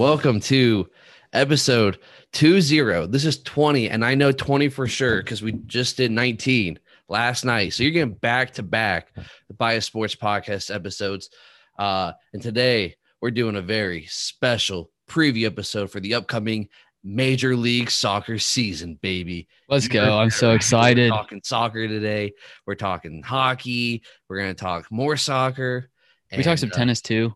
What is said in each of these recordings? Welcome to episode 20. This is 20, and I know 20 for sure because we just did 19 last night. So you're getting back-to-back the Biased Sports Podcast episodes. And today we're doing a very special preview episode for the upcoming Major League Soccer season, baby. Let's go. I'm so excited. We're talking soccer today. We're talking hockey. We're going to talk more soccer. We talked some tennis too.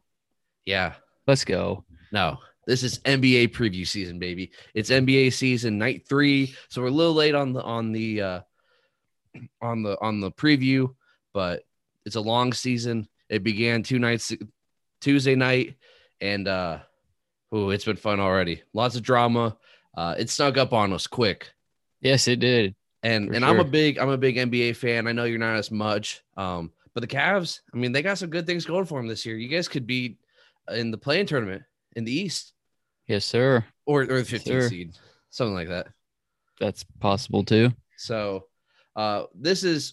Yeah. Let's go. No. This is NBA preview season, baby. It's NBA season, night 3. So we're a little late on the preview, but it's a long season. It began Tuesday night, and it's been fun already. Lots of drama. It snuck up on us quick. Yes, it did. And sure. I'm a big NBA fan. I know you're not as much. But the Cavs, I mean, they got some good things going for them this year. You guys could be in the play-in tournament in the East. Yes, sir. Or the 15th seed, something like that. That's possible too. So this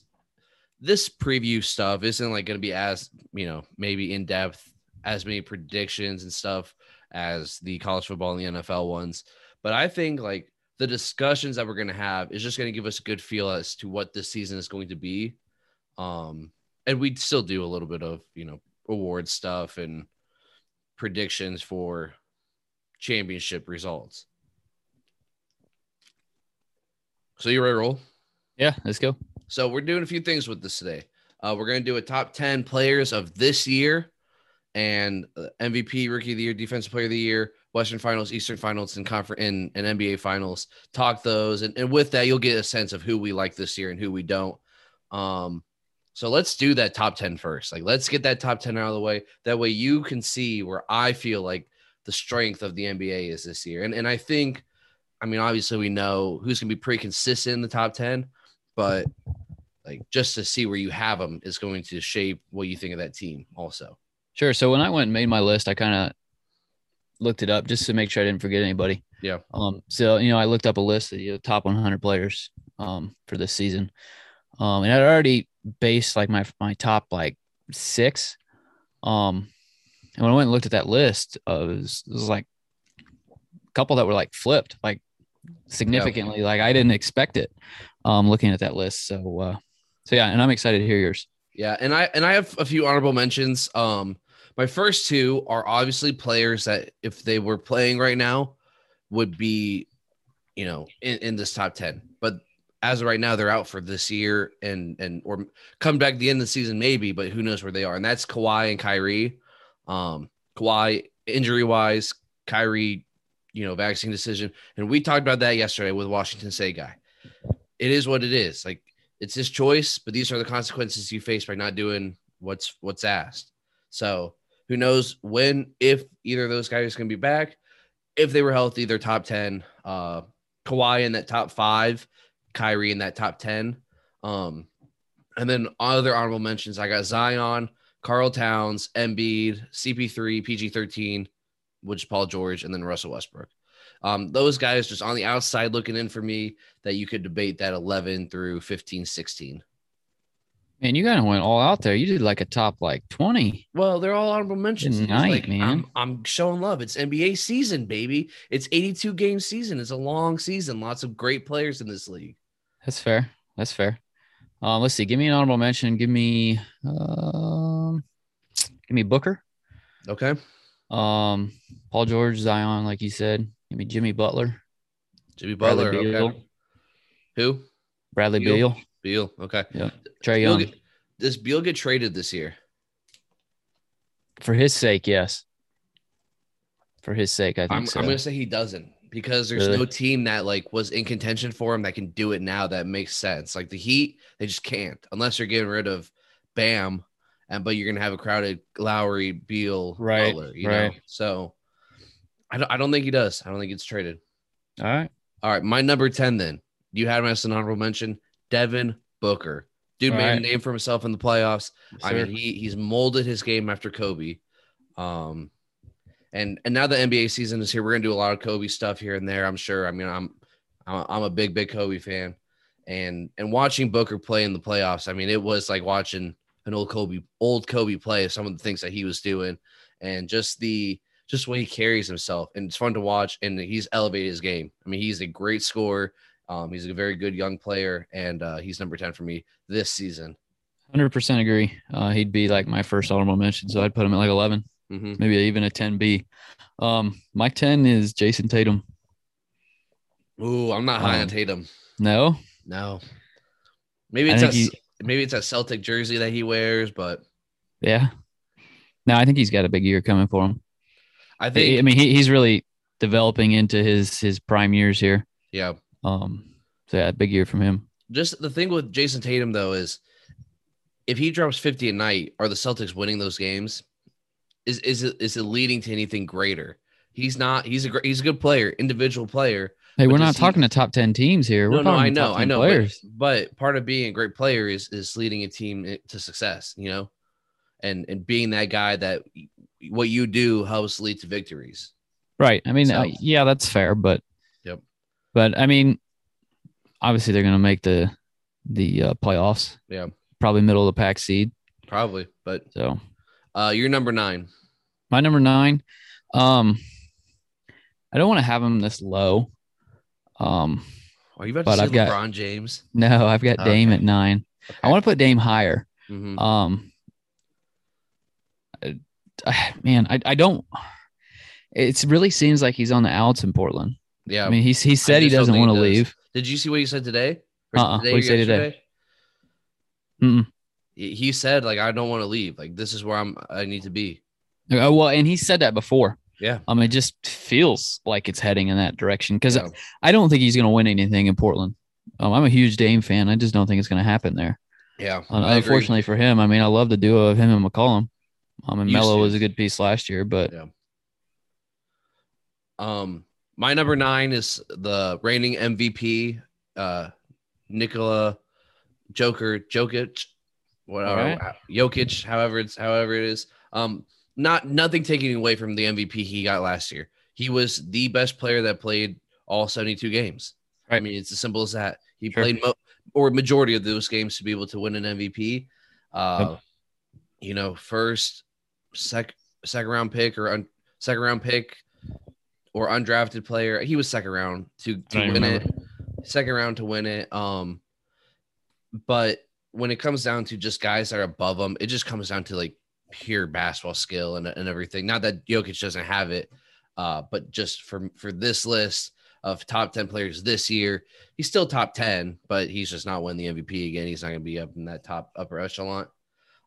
preview stuff isn't like going to be as, maybe in depth as many predictions and stuff as the college football and the NFL ones. But I think like the discussions that we're going to have is just going to give us a good feel as to what this season is going to be. And we'd still do a little bit of, award stuff and predictions for championship results. So you ready to roll? Yeah, let's go. So we're doing a few things with this today. We're going to do a top 10 players of this year and MVP, Rookie of the Year, Defensive Player of the Year, Western Finals, Eastern Finals, and Conference and NBA Finals. Talk those. And with that, you'll get a sense of who we like this year and who we don't. So let's do that top 10 first. Like, let's get that top 10 out of the way. That way you can see where I feel like the strength of the NBA is this year. And I think, obviously we know who's going to be pretty consistent in the top 10, but like just to see where you have them is going to shape what you think of that team also. Sure. So when I went and made my list, I kind of looked it up just to make sure I didn't forget anybody. Yeah. So, I looked up a list of the top 100 players for this season. And I'd already based like my top like 6. And when I went and looked at that list, it was like a couple that were like flipped, like significantly. Yeah. Like I didn't expect it looking at that list. So yeah, and I'm excited to hear yours. Yeah, and I have a few honorable mentions. My first 2 are obviously players that if they were playing right now would be, in this top 10. But as of right now, they're out for this year and or come back at the end of the season maybe, but who knows where they are. And that's Kawhi and Kyrie. Kawhi injury-wise, Kyrie, vaccine decision. And we talked about that yesterday with Washington State guy. It is what it is. Like, it's his choice, but these are the consequences you face by not doing what's asked. So who knows when, if either of those guys can be back. If they were healthy, they're top 10. Kawhi in that top 5. Kyrie in that top 10. And then other honorable mentions, I got Zion, Karl Towns, Embiid, CP3, PG13, which is Paul George, and then Russell Westbrook. Those guys just on the outside looking in for me that you could debate that 11 through 15, 16. Man, you kind of went all out there. You did like a top like 20. Well, they're all honorable mentions. Man. I'm showing love. It's NBA season, baby. It's 82-game season. It's a long season. Lots of great players in this league. That's fair. That's fair. Let's see. Give me an honorable mention. Give me Booker. Okay. Paul George, Zion, like you said. Give me Jimmy Butler. Jimmy Butler. Bradley Beal. Okay. Who? Bradley Beal. Beal. Okay. Yeah. Trae Young. Does Beal get traded this year? For his sake, yes. For his sake, I think I'm going to say he doesn't because there's no team that like was in contention for him that can do it now that makes sense. Like the Heat, they just can't unless you're getting rid of Bam, but you're going to have a crowded Lowry, Beal, right, Butler, you know? So I don't think he does. I don't think it's traded. All right. My number 10 then. You had him as an honorable mention. Devin Booker. Dude made a name for himself in the playoffs. Yes, he's molded his game after Kobe. And now the NBA season is here. We're going to do a lot of Kobe stuff here and there, I'm sure. I'm a big Kobe fan. And watching Booker play in the playoffs, it was like watching an old Kobe play, some of the things that he was doing. And just the – just the way he carries himself. And it's fun to watch, and he's elevated his game. I mean, he's a great scorer. He's a very good young player, and he's number 10 for me this season. 100% agree. He'd be like my first honorable mention, so I'd put him at like 11, maybe even a 10B. My 10 is Jason Tatum. Ooh, I'm not high on Tatum. No? No. Maybe it's a Celtic jersey that he wears, but yeah. No, I think he's got a big year coming for him. He's really developing into his prime years here. Yeah. So yeah, big year from him. Just the thing with Jason Tatum though is, if he drops 50 a night, are the Celtics winning those games? Is it leading to anything greater? He's not. He's a good player, individual player. Hey, we're not talking to top 10 teams here. I know. Players. But part of being a great player is leading a team to success, you know, and being that guy that what you do helps lead to victories. Right. I mean, so, yeah, that's fair. But yep. But I mean, obviously they're going to make the playoffs. Yeah. Probably middle of the pack seed. Probably. But so you're number 9. My number 9. I don't want to have him this low. Are you about to say LeBron James? No, I've got Dame at 9. Okay. I want to put Dame higher. Mm-hmm. I don't. It really seems like he's on the outs in Portland. Yeah, I mean he said he doesn't want to leave. Did you see what he said today? What he said today? He said like I don't want to leave. Like this is where I need to be. Oh well, and he said that before. Yeah. It just feels like it's heading in that direction because I don't think he's going to win anything in Portland. I'm a huge Dame fan. I just don't think it's going to happen there. Yeah. Unfortunately for him, I love the duo of him and McCollum. And Melo was a good piece last year, but yeah. My number 9 is the reigning MVP, Nikola Jokić, whatever, right. Jokic, however it is. Nothing taking away from the MVP he got last year. He was the best player that played all 72 games. Right. I mean, it's as simple as that. He played majority of those games to be able to win an MVP. You know, first, second round pick or undrafted player. He was second round to win it. Second round to win it. But when it comes down to just guys that are above him, it just comes down to like pure basketball skill and everything. Not that Jokic doesn't have it, but just for this list of top 10 players this year, he's still top 10, but he's just not winning the MVP again. He's not going to be up in that top upper echelon.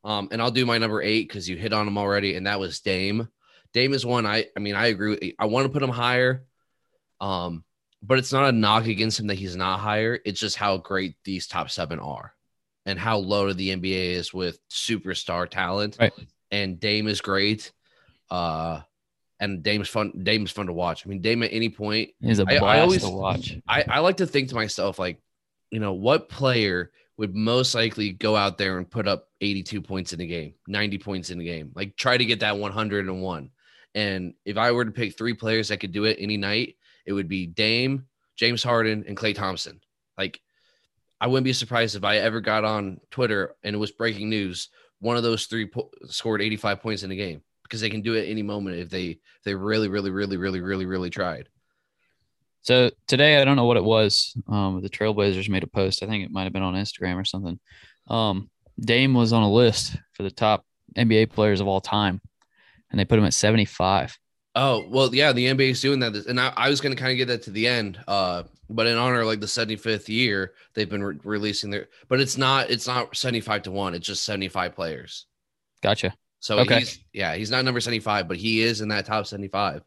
And I'll do my number 8 because you hit on him already, and that was Dame. Dame is one I agree with. I want to put him higher, but it's not a knock against him that he's not higher. It's just how great these top 7 are and how loaded the NBA is with superstar talent. Right. And Dame is great, and Dame's fun. Dame's fun to watch. I mean, Dame at any point is a blast to watch. I like to think to myself, like, you know, what player would most likely go out there and put up 82 points in a game, 90 points in a game, like try to get that 101. And if I were to pick 3 players that could do it any night, it would be Dame, James Harden, and Klay Thompson. Like, I wouldn't be surprised if I ever got on Twitter and it was breaking news. One of those 3 scored 85 points in a game, because they can do it any moment if they really, really, really, really, really, really tried. So today, I don't know what it was. The Trailblazers made a post. I think it might have been on Instagram or something. Dame was on a list for the top NBA players of all time, and they put him at 75. Oh, well, yeah, the NBA is doing that. And I was going to kind of get that to the end, but in honor of like the 75th year, they've been releasing their – but it's not 75-1. It's just 75 players. Gotcha. So, okay. He's not number 75, but he is in that top 75.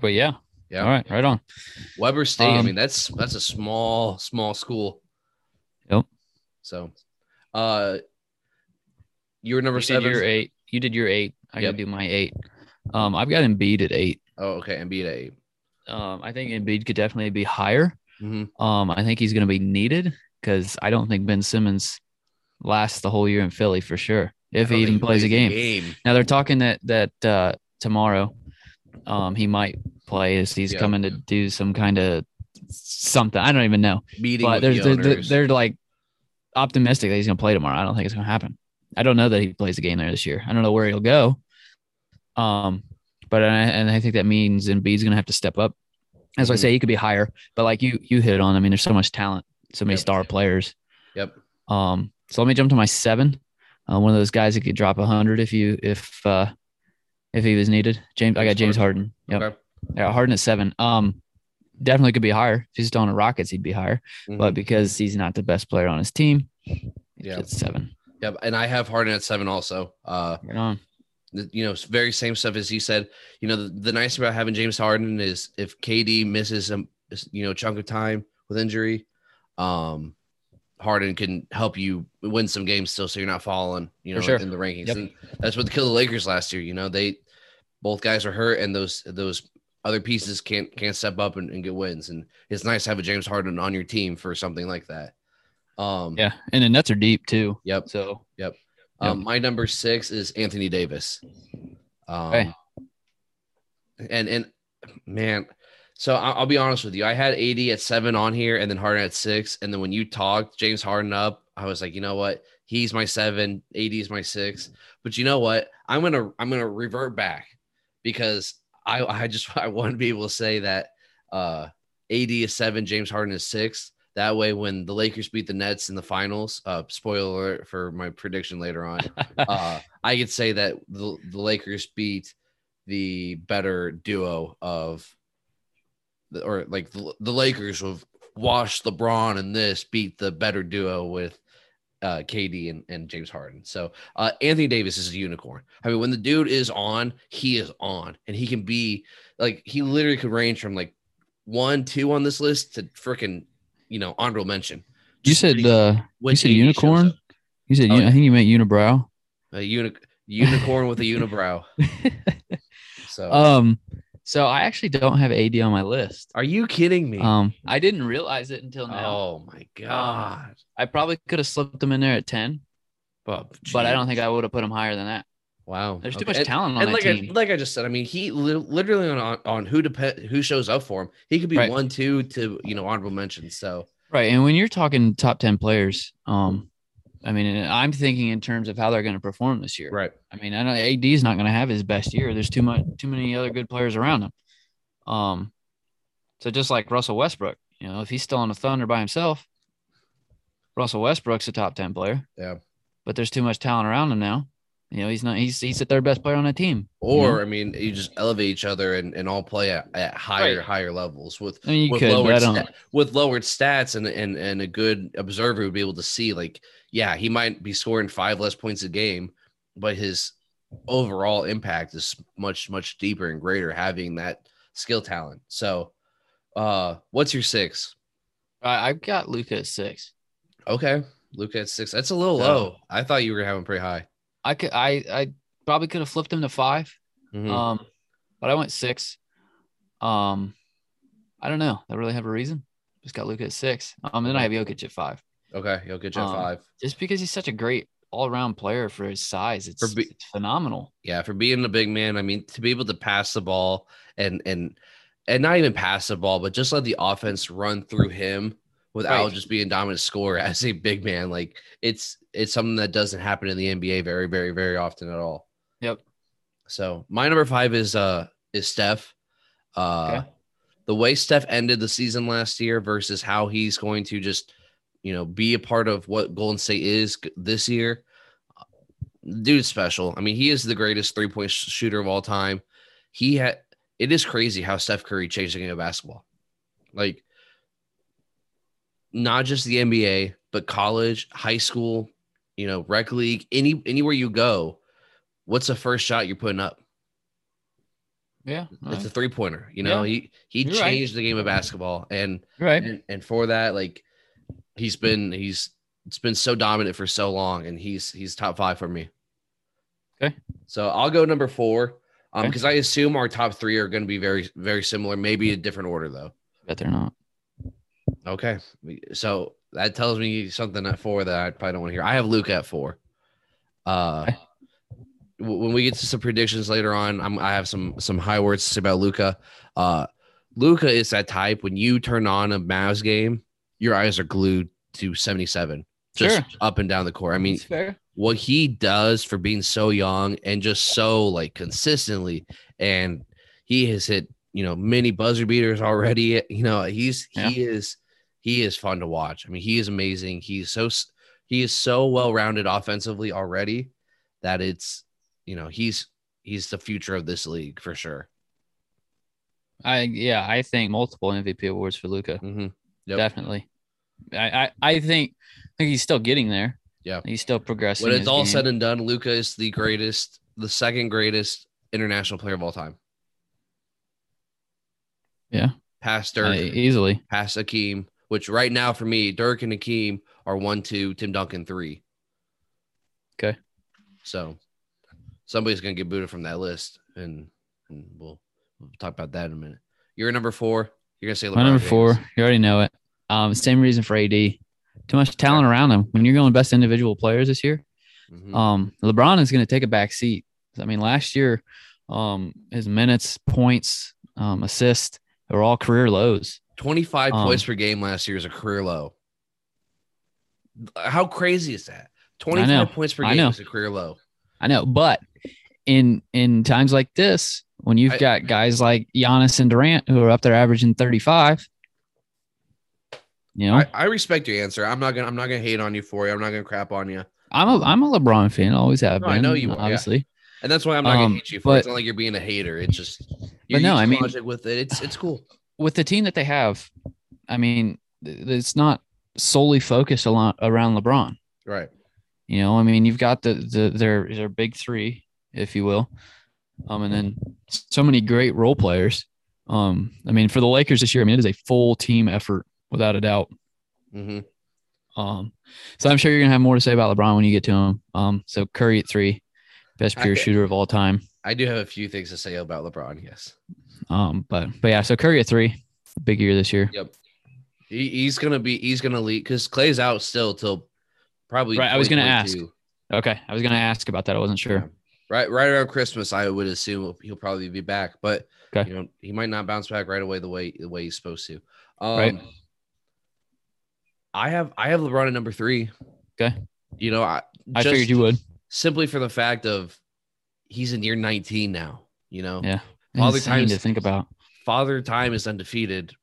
But, yeah. Yeah. All right. Right on. Weber State. That's a small school. Yep. So, you were number 7. Your 8. You did your 8. I got to do my 8. I've got Embiid at 8. Oh, okay. Embiid at 8. I think Embiid could definitely be higher. Mm-hmm. I think he's going to be needed because I don't think Ben Simmons lasts the whole year in Philly for sure, if he even plays a game. Now they're talking that tomorrow, he might play as he's coming to do some kind of something. I don't even know. Meeting but with they're like optimistic that he's going to play tomorrow. I don't think it's going to happen. I don't know that he plays a game there this year. I don't know where he'll go. But and I think that means Embiid's going to have to step up. As I say, he could be higher, but like you hit on. I mean, there's so much talent, so many star players. Yep. So let me jump to my 7. One of those guys that could drop 100 if he was needed. I got James Harden. Yep. Okay. Yeah, Harden at 7. Definitely could be higher. If he's still on the Rockets, he'd be higher. Mm-hmm. But because he's not the best player on his team, it's 7. Yep. And I have Harden at 7 also. Right on. You know, very same stuff as he said. You know, the nice thing about having James Harden is if KD misses a chunk of time with injury, Harden can help you win some games still, so you're not falling, in the rankings. Yep. And that's what killed the Lakers last year. You know, they both guys are hurt, and those other pieces can't step up and get wins. And it's nice to have a James Harden on your team for something like that. And the Nets are deep too. Yep. So yep. My number 6 is Anthony Davis. Okay. And man, so I'll be honest with you. I had AD at 7 on here and then Harden at 6. And then when you talked James Harden up, I was like, you know what? He's my 7. AD is my 6. But you know what? I'm gonna revert back because I want to be able to say that AD is 7, James Harden is 6. That way, when the Lakers beat the Nets in the finals, spoiler alert for my prediction later on, I could say that the Lakers beat the better duo the Lakers have washed LeBron and beat the better duo with KD and James Harden. So Anthony Davis is a unicorn. I mean, when the dude is on, he is on, and he can be like, he literally could range from like 1, 2 on this list to freaking, honorable mention. You said unicorn. You said, I think you meant unibrow. A unicorn with a unibrow. So I actually don't have AD on my list. Are you kidding me? I didn't realize it until now. Oh my God. I probably could have slipped him in there at 10, but I don't think I would have put him higher than that. Wow. There's too much talent on that team. Like I just said, I mean, he literally on who shows up for him, he could be 1, 2 to, honorable mentions. So, right. And when you're talking top 10 players, I mean, and I'm thinking in terms of how they're going to perform this year. Right. I mean, I know AD's not going to have his best year. There's too many other good players around him. So just like Russell Westbrook, if he's still on the Thunder by himself, Russell Westbrook's a top 10 player. Yeah. But there's too much talent around him now. He's the third best player on that team. Or I mean, you just elevate each other and all play at higher levels with lowered stats and a good observer would be able to see he might be scoring 5 less points a game, but his overall impact is much, much deeper and greater having that skill talent. So what's your 6? I've got Luka at 6. Okay. Luka at 6. That's a little low. I thought you were having pretty high. I probably could have flipped him to 5, but I went 6. I don't know. I really have a reason. Just got Luka at 6. Then I have Jokic at 5. Okay, Jokic at 5. Just because he's such a great all-around player for his size, it's phenomenal. Yeah, for being a big man. I mean, to be able to pass the ball and not even pass the ball, but just let the offense run through him without just being a dominant scorer as a big man. Like it's something that doesn't happen in the NBA very, very, very often at all. Yep. So my number 5 is Steph. The way Steph ended the season last year versus how he's going to just, be a part of what Golden State is this year. Dude's special. I mean, he is the greatest 3-point shooter of all time. It is crazy how Steph Curry changed the game of basketball. Like, not just the NBA, but college, high school, rec league, anywhere you go, what's the first shot you're putting up? Yeah. Right. It's a 3-pointer. He changed the game of basketball. And, and for that, it's been so dominant for so long, and he's top 5 for me. Okay. So I'll go number 4. Because I assume our top 3 are going to be very, very similar, maybe a different order though. Bet they're not. Okay, so that tells me something at 4 that I probably don't want to hear. I have Luka at 4. When we get to some predictions later on, I have some high words to say about Luka. Luka is that type, when you turn on a Mavs game, your eyes are glued to 77, just up and down the court. I mean, what he does for being so young and just so like consistently. And he has hit, you know, many buzzer beaters already. You know, he is fun to watch. I mean, he is amazing. He is so well-rounded offensively already that it's, you know, he's the future of this league for sure. I think multiple MVP awards for Luka. Mm-hmm. Yep. Definitely. I think he's still getting there. Yeah. He's still progressing. When it's all said and done, Luka is the second greatest international player of all time. Yeah. Past Dirk. Easily. Past Hakeem, which right now for me, Dirk and Hakeem are 1, 2, Tim Duncan 3. Okay. So somebody's going to get booted from that list, and we'll talk about that in a minute. You're number 4. You're going to say LeBron. My number 4. You already know it. Same reason for AD. Too much talent around him. When you're going best individual players this year, mm-hmm. LeBron is going to take a back seat. I mean, last year, his minutes, points, assists were all career lows. 25 points per game last year is a career low. How crazy is that? 25 points per game is a career low. I know, but in times like this, when you've got guys like Giannis and Durant who are up there averaging 35, you know, I respect your answer. I'm not gonna hate on you for you. I'm not gonna crap on you. I'm a LeBron fan. I always have been. I know you are, obviously, yeah. And that's why I'm not gonna hate you for it. It's not like you're being a hater. It's just with it. It's cool with the team that they have. I mean, it's not solely focused a lot around LeBron, right? You know, I mean, you've got their big three, if you will, and then so many great role players. I mean, for the Lakers this year, I mean, it is a full team effort. Without a doubt. Mm-hmm. So I'm sure you're going to have more to say about LeBron when you get to him. So Curry at 3, best pure shooter of all time. I do have a few things to say about LeBron, yes. But yeah, so Curry at 3, big year this year. Yep. He's going to lead because Clay's out still till probably. Right, I was going to ask. Okay, I was going to ask about that. I wasn't sure. Yeah. Right around Christmas, I would assume he'll probably be back, but okay. You know, he might not bounce back right away the way he's supposed to. Right. I have LeBron at number 3. Okay. You know, I figured you would. Simply for the fact of he's in year 19 now, you know? Yeah. Father Time is undefeated,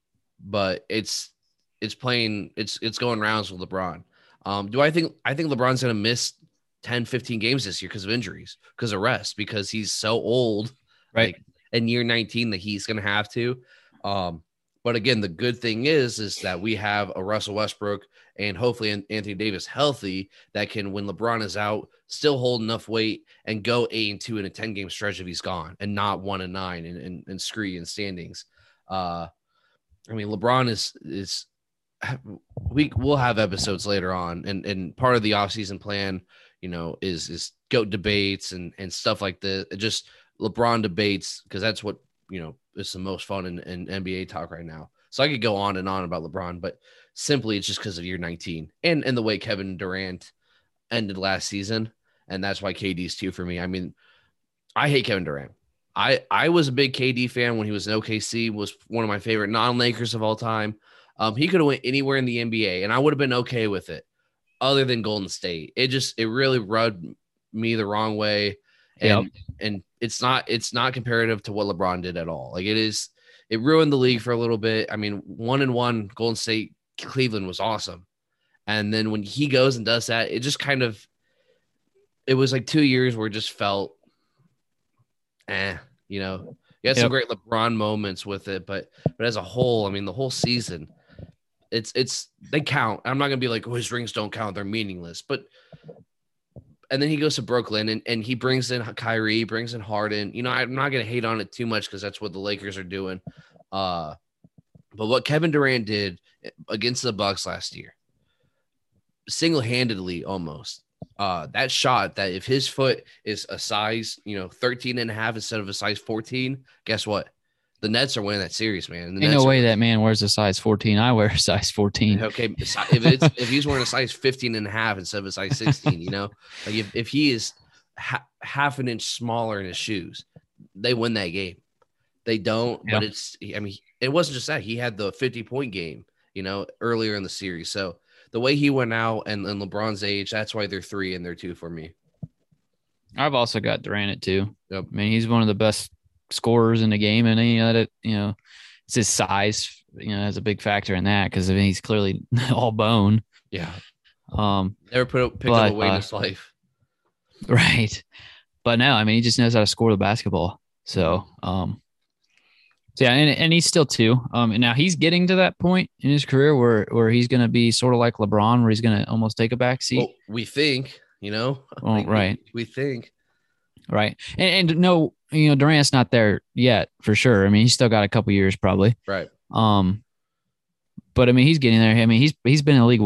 but it's going rounds with LeBron. I think LeBron's going to miss 10, 15 games this year because of injuries, because of rest, because he's so old, right? Like, in year 19 that he's going to have to, but again, the good thing is that we have a Russell Westbrook and hopefully an Anthony Davis healthy that can, when LeBron is out, still hold enough weight and go 8-2 in a 10-game stretch if he's gone and not 1-9 and scree in standings. I mean, LeBron is we'll have episodes later on, and part of the offseason plan, you know, is GOAT debates and stuff like this. Just LeBron debates, because that's what, you know, it's the most fun in NBA talk right now. So I could go on and on about LeBron, but simply it's just because of year 19 and the way Kevin Durant ended last season. And that's why KD's 2 for me. I mean, I hate Kevin Durant. I was a big KD fan when he was in OKC, was one of my favorite non-Lakers of all time. He could have went anywhere in the NBA and I would have been okay with it other than Golden State. It really rubbed me the wrong way. And it's not comparative to what LeBron did at all. Like it ruined the league for a little bit. I mean, 1-1 Golden State, Cleveland was awesome. And then when he goes and does that, it just kind of, it was like 2 years where it just felt, you know, you had some great LeBron moments with it, but as a whole, I mean, the whole season, it's they count. I'm not going to be like, oh, his rings don't count. They're meaningless. And then he goes to Brooklyn and he brings in Kyrie, brings in Harden. You know, I'm not going to hate on it too much because that's what the Lakers are doing. But what Kevin Durant did against the Bucks last year, single-handedly almost, that shot that if his foot is a size, you know, 13.5 instead of a size 14, guess what? The Nets are winning that series, man. Ain't no way that man wears a size 14. I wear a size 14. Okay, if he's wearing a size 15.5 instead of a size 16, you know, like if he is half an inch smaller in his shoes, they win that game. They don't, but I mean, it wasn't just that. He had the 50-point game, you know, earlier in the series. So the way he went out and LeBron's age, that's why they're 3 and they're 2 for me. I've also got Durant at 2. Yep. I mean, he's one of the best scorers in the game, and it's his size, has a big factor in that because he's clearly all bone. Yeah. Never picked up a weight in his life. Right. But no, I mean, he just knows how to score the basketball. So, and he's still 2. And now he's getting to that point in his career where he's going to be sort of like LeBron, where he's going to almost take a backseat. Well, we think, right. We think. Right. And no, Durant's not there yet for sure. I mean, he's still got a couple years probably. Right. But I mean, he's getting there. I mean, he's been in the league,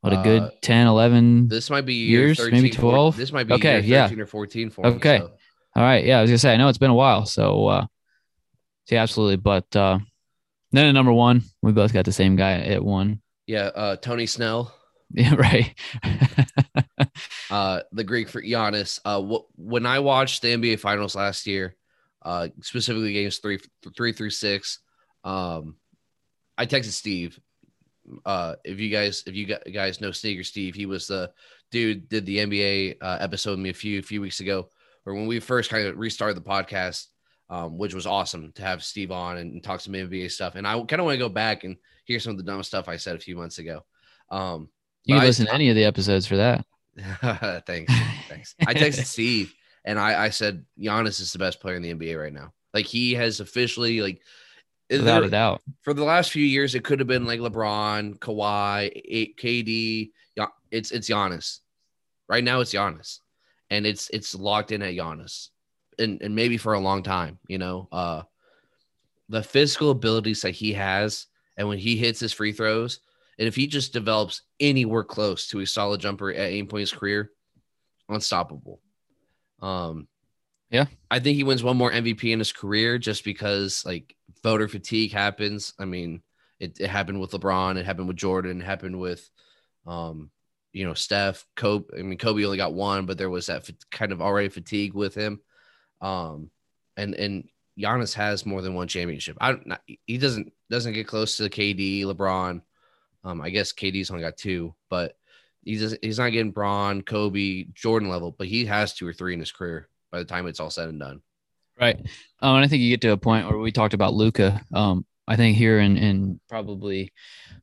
a good 10, 11. This might be years, 13, maybe 12. 14. This might be year 13 or 14 for him. Okay. So. All right. Yeah. I was going to say, I know it's been a while. So, yeah, absolutely. But then at number 1, we both got the same guy at 1. Yeah. Tony Snell. Yeah. Right. The Greek for Giannis. When I watched the NBA Finals last year, specifically games 3 through 6, I texted Steve. If you guys know Sneaker Steve, he was the dude did the NBA episode with me a few weeks ago, or when we first kind of restarted the podcast, which was awesome to have Steve on and talk some NBA stuff. And I kind of want to go back and hear some of the dumb stuff I said a few months ago. You can listen to any of the episodes for that. Thanks. I texted Steve and I said Giannis is the best player in the NBA right now. Like he has officially without a doubt. For the last few years, it could have been like LeBron, Kawhi, KD. It's Giannis. Right now, it's Giannis, and it's locked in at Giannis, and maybe for a long time. The physical abilities that he has, and when he hits his free throws, and if he just develops anywhere close to a solid jumper at any point in his career, unstoppable. Yeah, I think he wins one more MVP in his career just because voter fatigue happens. I mean, it happened with LeBron. It happened with Jordan. It happened with, Steph, Kobe. I mean, Kobe only got 1, but there was that kind of already fatigue with him. And Giannis has more than one championship. He doesn't get close to KD, LeBron. I guess KD's only got 2, but he's not getting Bron, Kobe, Jordan level. But he has 2 or 3 in his career by the time it's all said and done. Right. And I think you get to a point where we talked about Luka. I think here in probably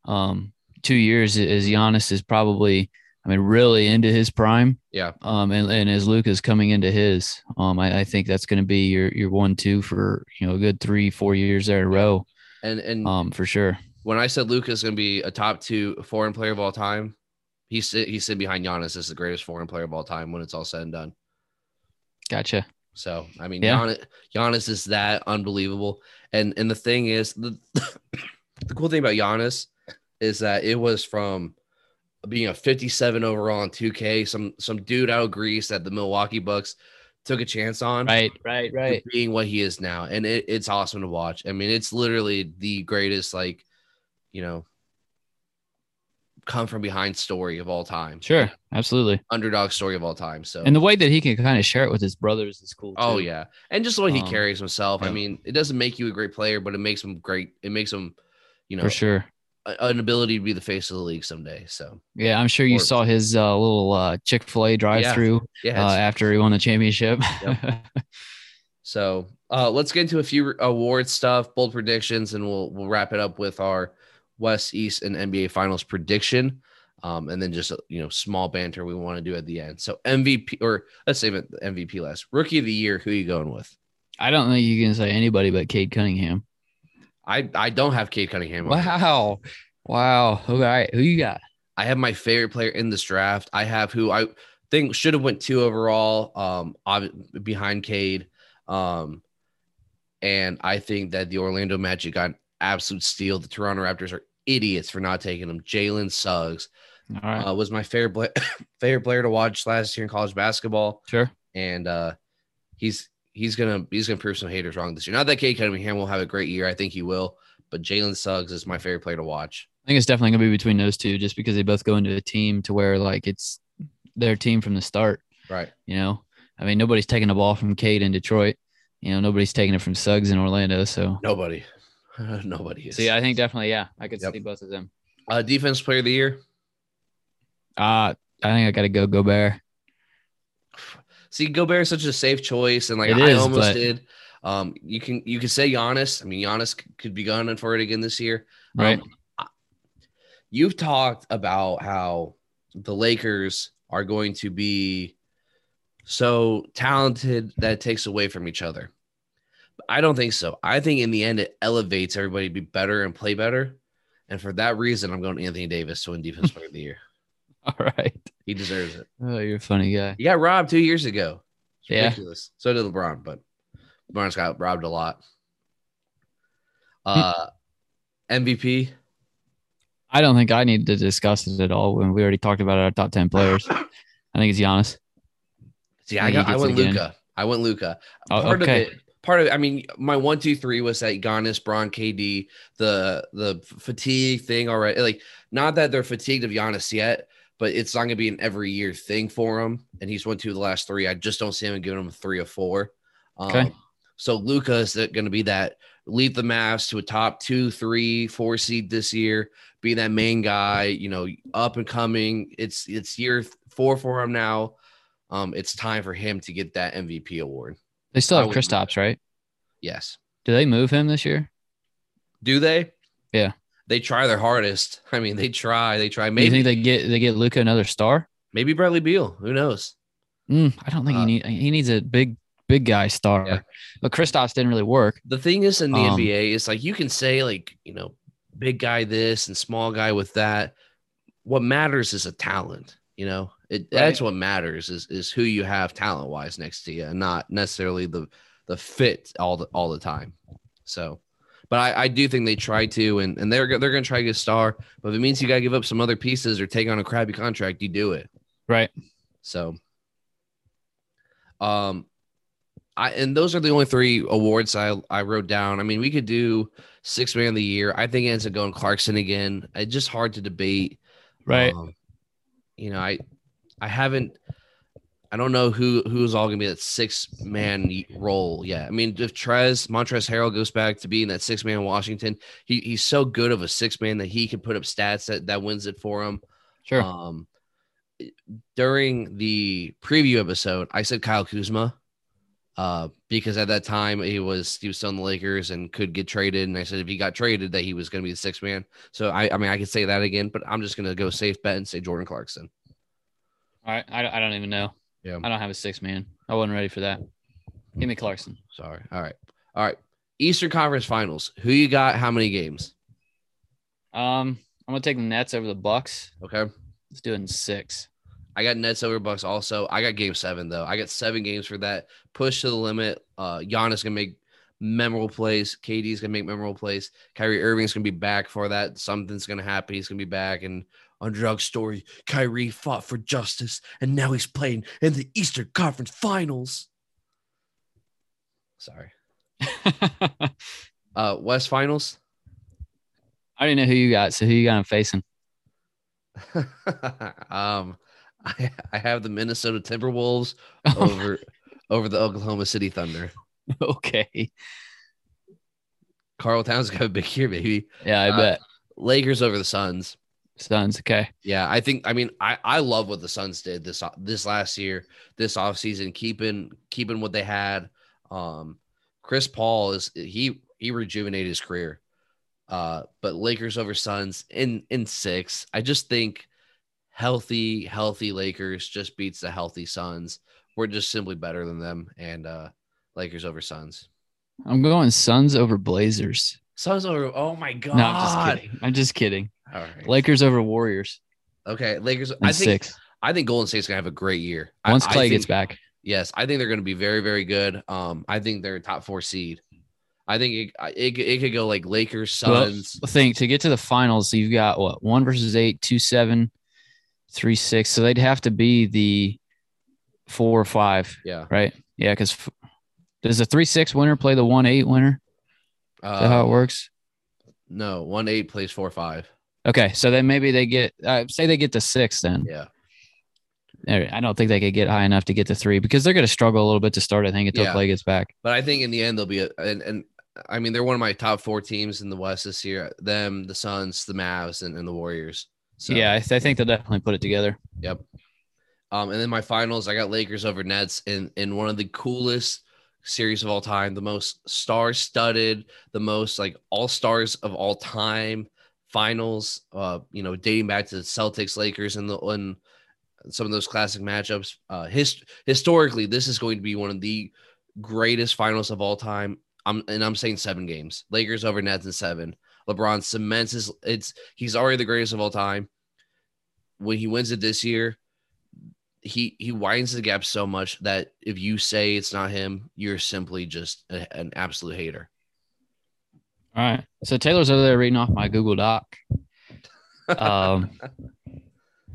2 years is Giannis is probably, really into his prime. Yeah. And as Luka's coming into his, I think that's going to be your 1-2 for, a good 3-4 years there in a row. And for sure. When I said Luka's going to be a top 2 foreign player of all time, he said behind Giannis as the greatest foreign player of all time when it's all said and done. Gotcha. So, Giannis is that unbelievable. And the thing is, the cool thing about Giannis is that it was from being a 57 overall in 2K, some dude out of Greece that the Milwaukee Bucks took a chance on. Right. Being what he is now. And it's awesome to watch. I mean, it's literally the greatest, come from behind story of all time. Sure. Absolutely. Underdog story of all time. So, and the way that he can kind of share it with his brothers is cool too. Oh yeah. And just the way he carries himself. Yeah. I mean, it doesn't make you a great player, but it makes him great. It makes him, for sure, an ability to be the face of the league someday. So yeah, I'm sure you saw his little Chick-fil-A drive-through after he won the championship. Yep. So let's get into a few award stuff, bold predictions, and we'll wrap it up with our West, East, and NBA Finals prediction, and then just small banter we want to do at the end. So MVP, or let's save it MVP last. Rookie of the year, who are you going with? I don't think you can say anybody but Cade Cunningham. I don't have Cade Cunningham. Wow. Okay, who you got? I have my favorite player in this draft. I have who I think should have went 2 overall, behind Cade, and I think that the Orlando Magic got absolute steal. The Toronto Raptors are idiots for not taking him. Jaylen Suggs was my favorite player to watch last year in college basketball. Sure, and he's gonna prove some haters wrong this year. Not that Cade Cunningham will have a great year. I think he will, but Jaylen Suggs is my favorite player to watch. I think it's definitely gonna be between those two, just because they both go into a team to where it's their team from the start. Right. Nobody's taking the ball from Cade in Detroit. Nobody's taking it from Suggs in Orlando. So nobody is. So, I think definitely, I could see both of them. Defense player of the year? I think I got to go Gobert. See, Gobert is such a safe choice, and I almost did. You can say Giannis. I mean, Giannis could be gunning for it again this year. Right. You've talked about how the Lakers are going to be so talented that it takes away from each other. But I don't think so. I think in the end, it elevates everybody to be better and play better. And for that reason, I'm going Anthony Davis to win Defensive Player of the Year. All right. He deserves it. Oh, you're a funny guy. He got robbed 2 years ago. It's ridiculous. So did LeBron, but LeBron's got robbed a lot. MVP? I don't think I need to discuss it at all when we already talked about our top 10 players. I think it's Giannis. See, I went Luka. Part of it, I mean, my 1, 2, 3 was that Giannis, Bron, KD, the fatigue thing already. Like, not that they're fatigued of Giannis yet, but it's not going to be an every year thing for him. And he's won 2 of the last 3. I just don't see him giving him a 3 or 4. Okay. So Luka is going to be that lead the Mavs to a top 2, 3, 4 seed this year. Be that main guy, you know, up and coming. It's year 4 for him now. It's time for him to get that MVP award. They still have Kristaps, right? Yes. Do they move him this year? Do they? Yeah. They try their hardest. I mean, they try. Maybe. Do you think they get Luka another star? Maybe Bradley Beal. Who knows? I don't think he needs a big guy star. Yeah. But Kristaps didn't really work. The thing is in the NBA is like you can say like, you know, big guy this and small guy with that. What matters is a talent, you know? That's what matters is who you have talent wise next to you, and not necessarily the fit all the time. So, but I do think they try to, and they're going to try to get a star. But if it means you got to give up some other pieces or take on a crappy contract, you do it. Right. So, and those are the only 3 awards I wrote down. I mean, we could do 6 man of the year. I think it ends up going Clarkson again. It's just hard to debate. Right. You know, I don't know who's all going to be that 6-man role yet. I mean, if Montrezl Harrell goes back to being that 6-man in Washington, he's so good of a 6-man that he can put up stats that wins it for him. Sure. During the preview episode, I said Kyle Kuzma because at that time he was still in the Lakers and could get traded. And I said if he got traded that he was going to be the 6-man. So, I mean, I could say that again, but I'm just going to go safe bet and say Jordan Clarkson. All right, I don't even know. Yeah, I don't have a 6-man. I wasn't ready for that. Give me Clarkson. Sorry. All right. Eastern Conference Finals. Who you got? How many games? I'm gonna take the Nets over the Bucks. Okay. Let's do it in 6. I got Nets over Bucks. Also, I got Game 7 though. I got 7 games for that push to the limit. Giannis gonna make memorable plays. KD's gonna make memorable plays. Kyrie Irving's gonna be back for that. Something's gonna happen. He's gonna be back and. Underdog story, Kyrie fought for justice, and now he's playing in the Eastern Conference Finals. Sorry. West Finals? I didn't know who you got, so who you got him facing? I have the Minnesota Timberwolves over the Oklahoma City Thunder. Okay. Karl Towns got a big year, baby. Yeah, I bet. Lakers over the Suns. Okay. Yeah, I love what the Suns did this last year, this offseason, keeping what they had. Chris Paul he rejuvenated his career. But Lakers over Suns in 6. I just think healthy Lakers just beats the healthy Suns. We're just simply better than them, and Lakers over Suns. I'm going Suns over Blazers. Suns over oh my god. No, I'm just kidding. All right. Lakers over Warriors. Okay, Lakers. And I think 6. I think Golden State's gonna have a great year once Clay gets back. Yes, I think they're gonna be very, very good. I think they're a top 4 seed. I think it could go like Lakers, Suns. Well, think to get to the finals, you've got what 1 versus 8, 2, 7, 3, 6. So they'd have to be the 4 or 5. Yeah. Right. Yeah, because does the 3-6 winner play the 1-8 winner? Is that how it works? No, 1-8 plays 4-5. Okay, so then maybe they get say they get to 6 then. Yeah. I don't think they could get high enough to get to 3 because they're going to struggle a little bit to start, I think, until Clay gets back. But I think in the end they'll be – and I mean, they're one of my top four teams in the West this year. Them, the Suns, the Mavs, and the Warriors. So, yeah, I think they'll definitely put it together. Yep. And then my finals, I got Lakers over Nets in one of the coolest series of all time, the most star-studded, the most like all-stars of all time finals, dating back to the Celtics, Lakers, and some of those classic matchups. Historically, this is going to be one of the greatest finals of all time. I'm saying 7 games. Lakers over Nets in 7. LeBron cements he's already the greatest of all time. When he wins it this year, he widens the gap so much that if you say it's not him, you're simply just an absolute hater. All right. So Taylor's over there reading off my Google Doc. The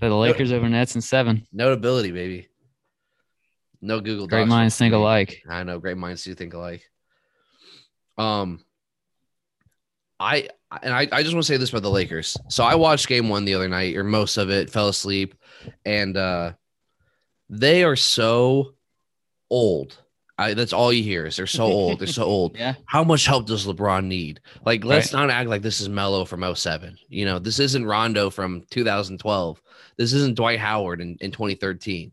Lakers over Nets in 7. Notability, baby. No Google Docs. Great minds think alike. I know. Great minds do think alike. I just want to say this about the Lakers. So I watched game 1 the other night, or most of it, fell asleep, and they are so old. That's all you hear is they're so old. They're so old. Yeah. How much help does LeBron need? Like, let's not act like this is Melo from 2007. You know, this isn't Rondo from 2012. This isn't Dwight Howard in 2013.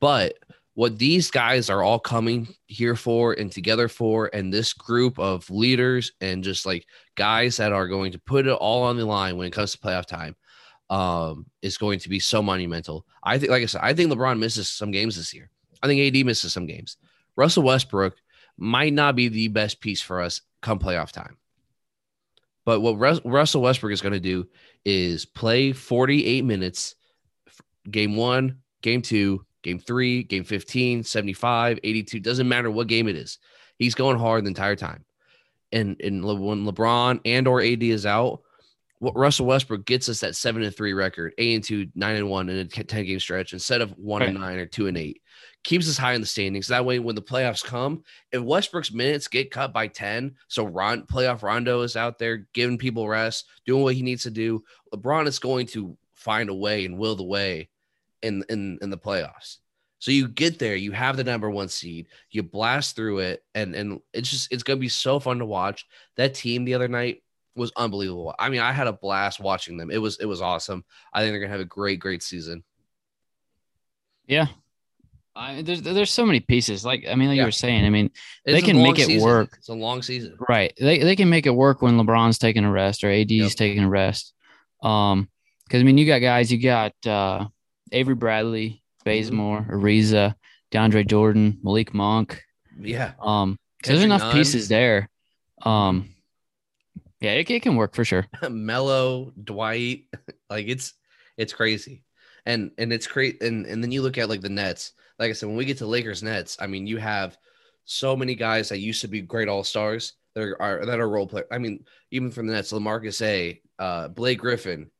But what these guys are all coming here for and together for, and this group of leaders and just like guys that are going to put it all on the line when it comes to playoff time, is going to be so monumental. I think, like I said, I think LeBron misses some games this year. I think AD misses some games. Russell Westbrook might not be the best piece for us come playoff time. But what Russell Westbrook is going to do is play 48 minutes, game 1, game 2, Game 3, Game 15, 75, 82, doesn't matter what game it is. He's going hard the entire time. And when LeBron and or AD is out, what Russell Westbrook gets us that 7-3 record, 8-2, 9-1 in a 10-game stretch instead of 1-9 or 2-8. Keeps us high in the standings. That way, when the playoffs come, if Westbrook's minutes get cut by 10, so playoff Rondo is out there giving people rest, doing what he needs to do, LeBron is going to find a way and will the way in the playoffs. So you get there, you have the number 1 seed, you blast through it, and it's going to be so fun to watch. That team the other night was unbelievable. I mean, I had a blast watching them. It was awesome. I think they're going to have a great season. Yeah. There's so many pieces. You were saying, they can make it work. It's a long season. Right. They can make it work when LeBron's taking a rest or AD's taking a rest. Cuz you got guys, Avery Bradley, Bazemore, Ariza, DeAndre Jordan, Malik Monk. Yeah. There's enough pieces there. It can work for sure. Melo, Dwight, it's crazy. And it's great. And then you look at the Nets. Like I said, when we get to Lakers Nets, you have so many guys that used to be great all-stars that are role players. Even from the Nets, LaMarcus Blake Griffin,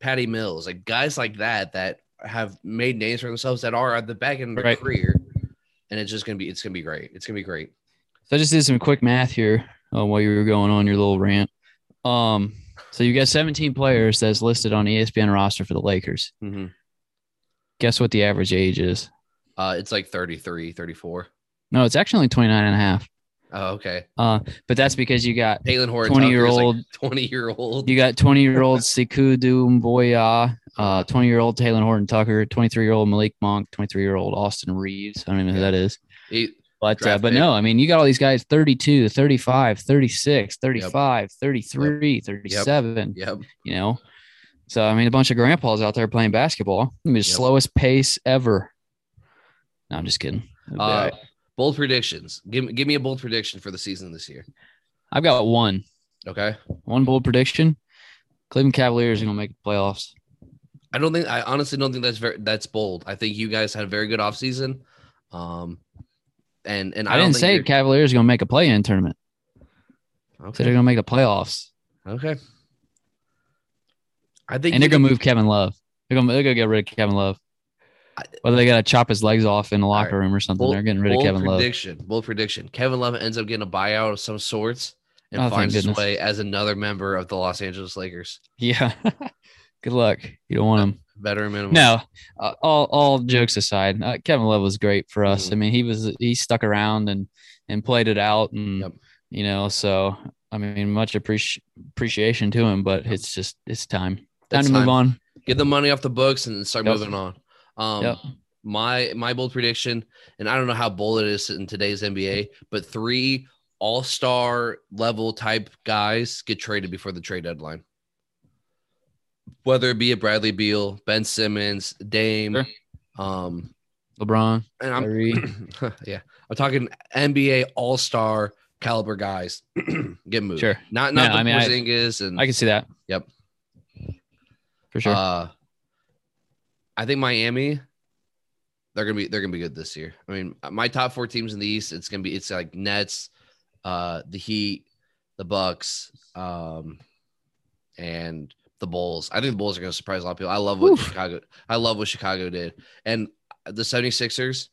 Patty Mills, guys like that have made names for themselves that are at the back end of their career, and it's gonna be great. It's gonna be great. So I just did some quick math here while you were going on your little rant. So you got 17 players that's listed on ESPN roster for the Lakers. Mm-hmm. Guess what the average age is? It's 33, 34. No, it's actually only 29 and a half. Oh, okay. But that's because you got 20-year-old. You got 20-year-old Sekou Doumbouya. 20-year-old Talen Horton-Tucker, 23-year-old Malik Monk, 23-year-old Austin Reeves. I don't even know who that is. You got all these guys, 32, 35, 36, 35, 33, 37, So, a bunch of grandpas out there playing basketball. The slowest pace ever. No, I'm just kidding. Bold predictions. Give me a bold prediction for the season this year. I've got one. Okay. One bold prediction. Cleveland Cavaliers are going to make the playoffs. I honestly don't think that's bold. I think you guys had a very good offseason. And I didn't say Cavaliers are going to make a play-in tournament. Okay. I said they're going to make the playoffs. Okay. They're going to move Kevin Love. They're going to get rid of Kevin Love. Whether they got to chop his legs off in the locker room or something, they're getting rid of Kevin Love. Bold prediction. Kevin Love ends up getting a buyout of some sorts and finds his way as another member of the Los Angeles Lakers. Yeah. Good luck. You don't want him. Better minimum. No, all jokes aside, Kevin Love was great for us. Mm-hmm. He stuck around and played it out, and you know. So, I mean, much appreciation to him, but it's time. Time to move on. Get the money off the books and start moving on. My bold prediction, and I don't know how bold it is in today's NBA, but 3 all-star level type guys get traded before the trade deadline. Whether it be a Bradley Beal, Ben Simmons, Dame, LeBron, and Kyrie. I'm talking NBA all-star caliber guys get moved. Sure, I can see that. Yep, for sure. I think Miami, they're gonna be good this year. I mean, my top 4 teams in the East, it's like Nets, the Heat, the Bucks, and the Bulls. I think the Bulls are going to surprise a lot of people. I love what Chicago did. And the 76ers,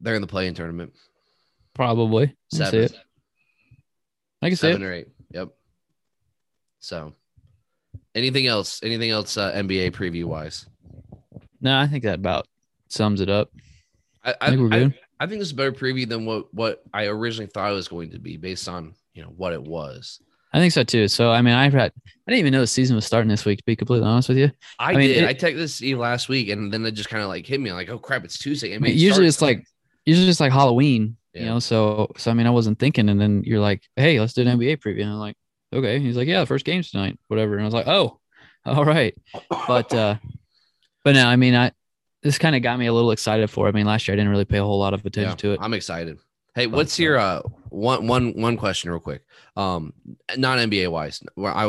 they're in the play-in tournament. Probably. I can see it. 7 or 8. Yep. So, anything else? NBA preview-wise? No, I think that about sums it up. I think we're good. I think this is a better preview than what I originally thought it was going to be based on, you know, what it was. I think so too. So, I mean, I didn't even know the season was starting this week, to be completely honest with you. I texted this last week, and then it just kind of like hit me like, oh crap, it's Tuesday. I mean, usually it's like Halloween, you know? So, I mean, I wasn't thinking, and then you're like, hey, let's do an NBA preview. And I'm like, okay. He's like, yeah, the first game's tonight, whatever. And I was like, oh, all right. But no, I mean, this kind of got me a little excited for it. I mean, last year I didn't really pay a whole lot of attention to it. I'm excited. Hey, what's your one question real quick? Non NBA wise, I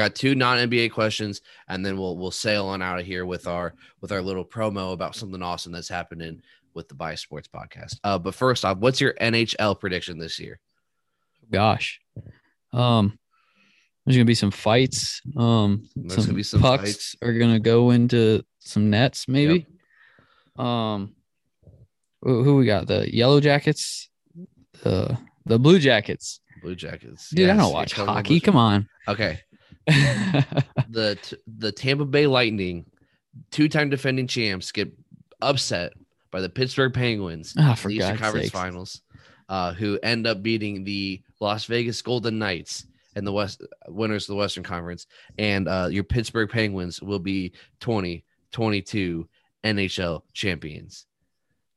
got 2 non NBA questions, and then we'll sail on out of here with our little promo about something awesome that's happening with the Biased Sports Podcast. But first off, what's your NHL prediction this year? Gosh, there's gonna be some fights. Some pucks are gonna go into some nets, maybe. Yep. Who we got? The Yellow Jackets. The Blue Jackets. Dude, yes. I don't watch hockey. Come on. Okay. The Tampa Bay Lightning, 2-time defending champs, get upset by the Pittsburgh Penguins in the Eastern Conference Finals, who end up beating the Las Vegas Golden Knights and the winners of the Western Conference. And your Pittsburgh Penguins will be 2022 NHL champions.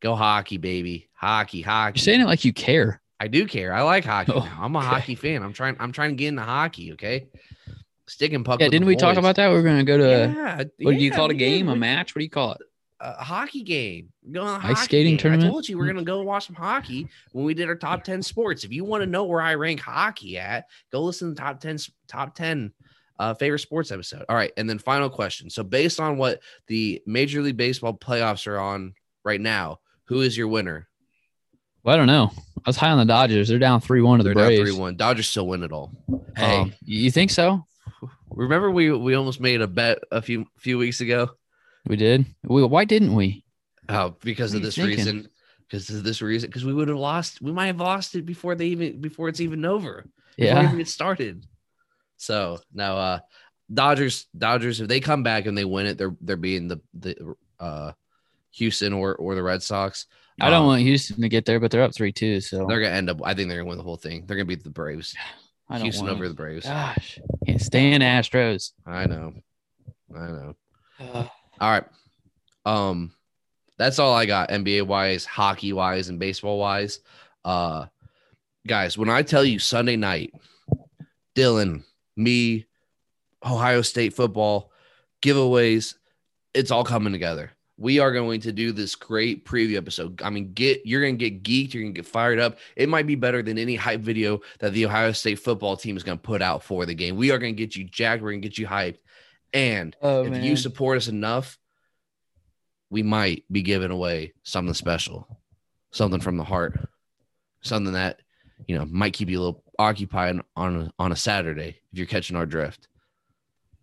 Go hockey, baby. Hockey. You're saying it like you care. I do care. I like hockey now. I'm a hockey fan. I'm trying to get into hockey, okay? Stick and puck. Yeah, didn't we talk about that? We're going to go to do you call it, a game, a match? What do you call it? A hockey game. Ice skating tournament? I told you we're going to go watch some hockey when we did our top 10 sports. If you want to know where I rank hockey at, go listen to the top 10 favorite sports episode. All right, and then final question. So based on what the Major League Baseball playoffs are on right now, who is your winner? Well, I don't know. I was high on the Dodgers. They're down 3-1 to the Braves. They're down 3-1. Dodgers still win it all. Hey, you think so? Remember we almost made a bet a few weeks ago? We did. Why didn't we? Oh, because of this reason. Because we would have lost. We might have lost it before it's even over. Yeah. Before it even gets started. So now, Dodgers. If they come back and they win it, they're being the Houston or the Red Sox. I don't want Houston to get there, but they're up 3-2, so they're gonna end up. I think they're gonna win the whole thing. They're gonna beat the Braves. Houston over the Braves. Gosh, can't stand Astros. I know. All right, that's all I got. NBA wise, hockey wise, and baseball wise. Guys, when I tell you Sunday night, Dylan, me, Ohio State football giveaways, it's all coming together. We are going to do this great preview episode. I mean, you're going to get geeked. You're going to get fired up. It might be better than any hype video that the Ohio State football team is going to put out for the game. We are going to get you jacked. We're going to get you hyped. And if you support us enough, we might be giving away something special, something from the heart, something that, you know, might keep you a little occupied on a Saturday if you're catching our drift.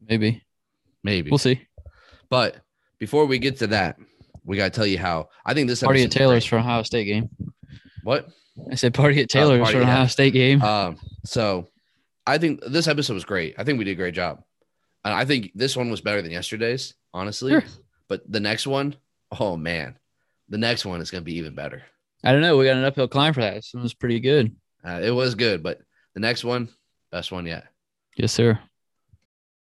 Maybe. We'll see. But before we get to that, we got to tell you how. I think this party at Taylor's for Ohio State game. What? I said party at Taylor's for Ohio State game. So I think this episode was great. I think we did a great job. And I think this one was better than yesterday's, honestly. Sure. But the next one, oh, man. The next one is going to be even better. I don't know. We got an uphill climb for that. So it was pretty good. It was good, but the next one, best one yet. Yes, sir.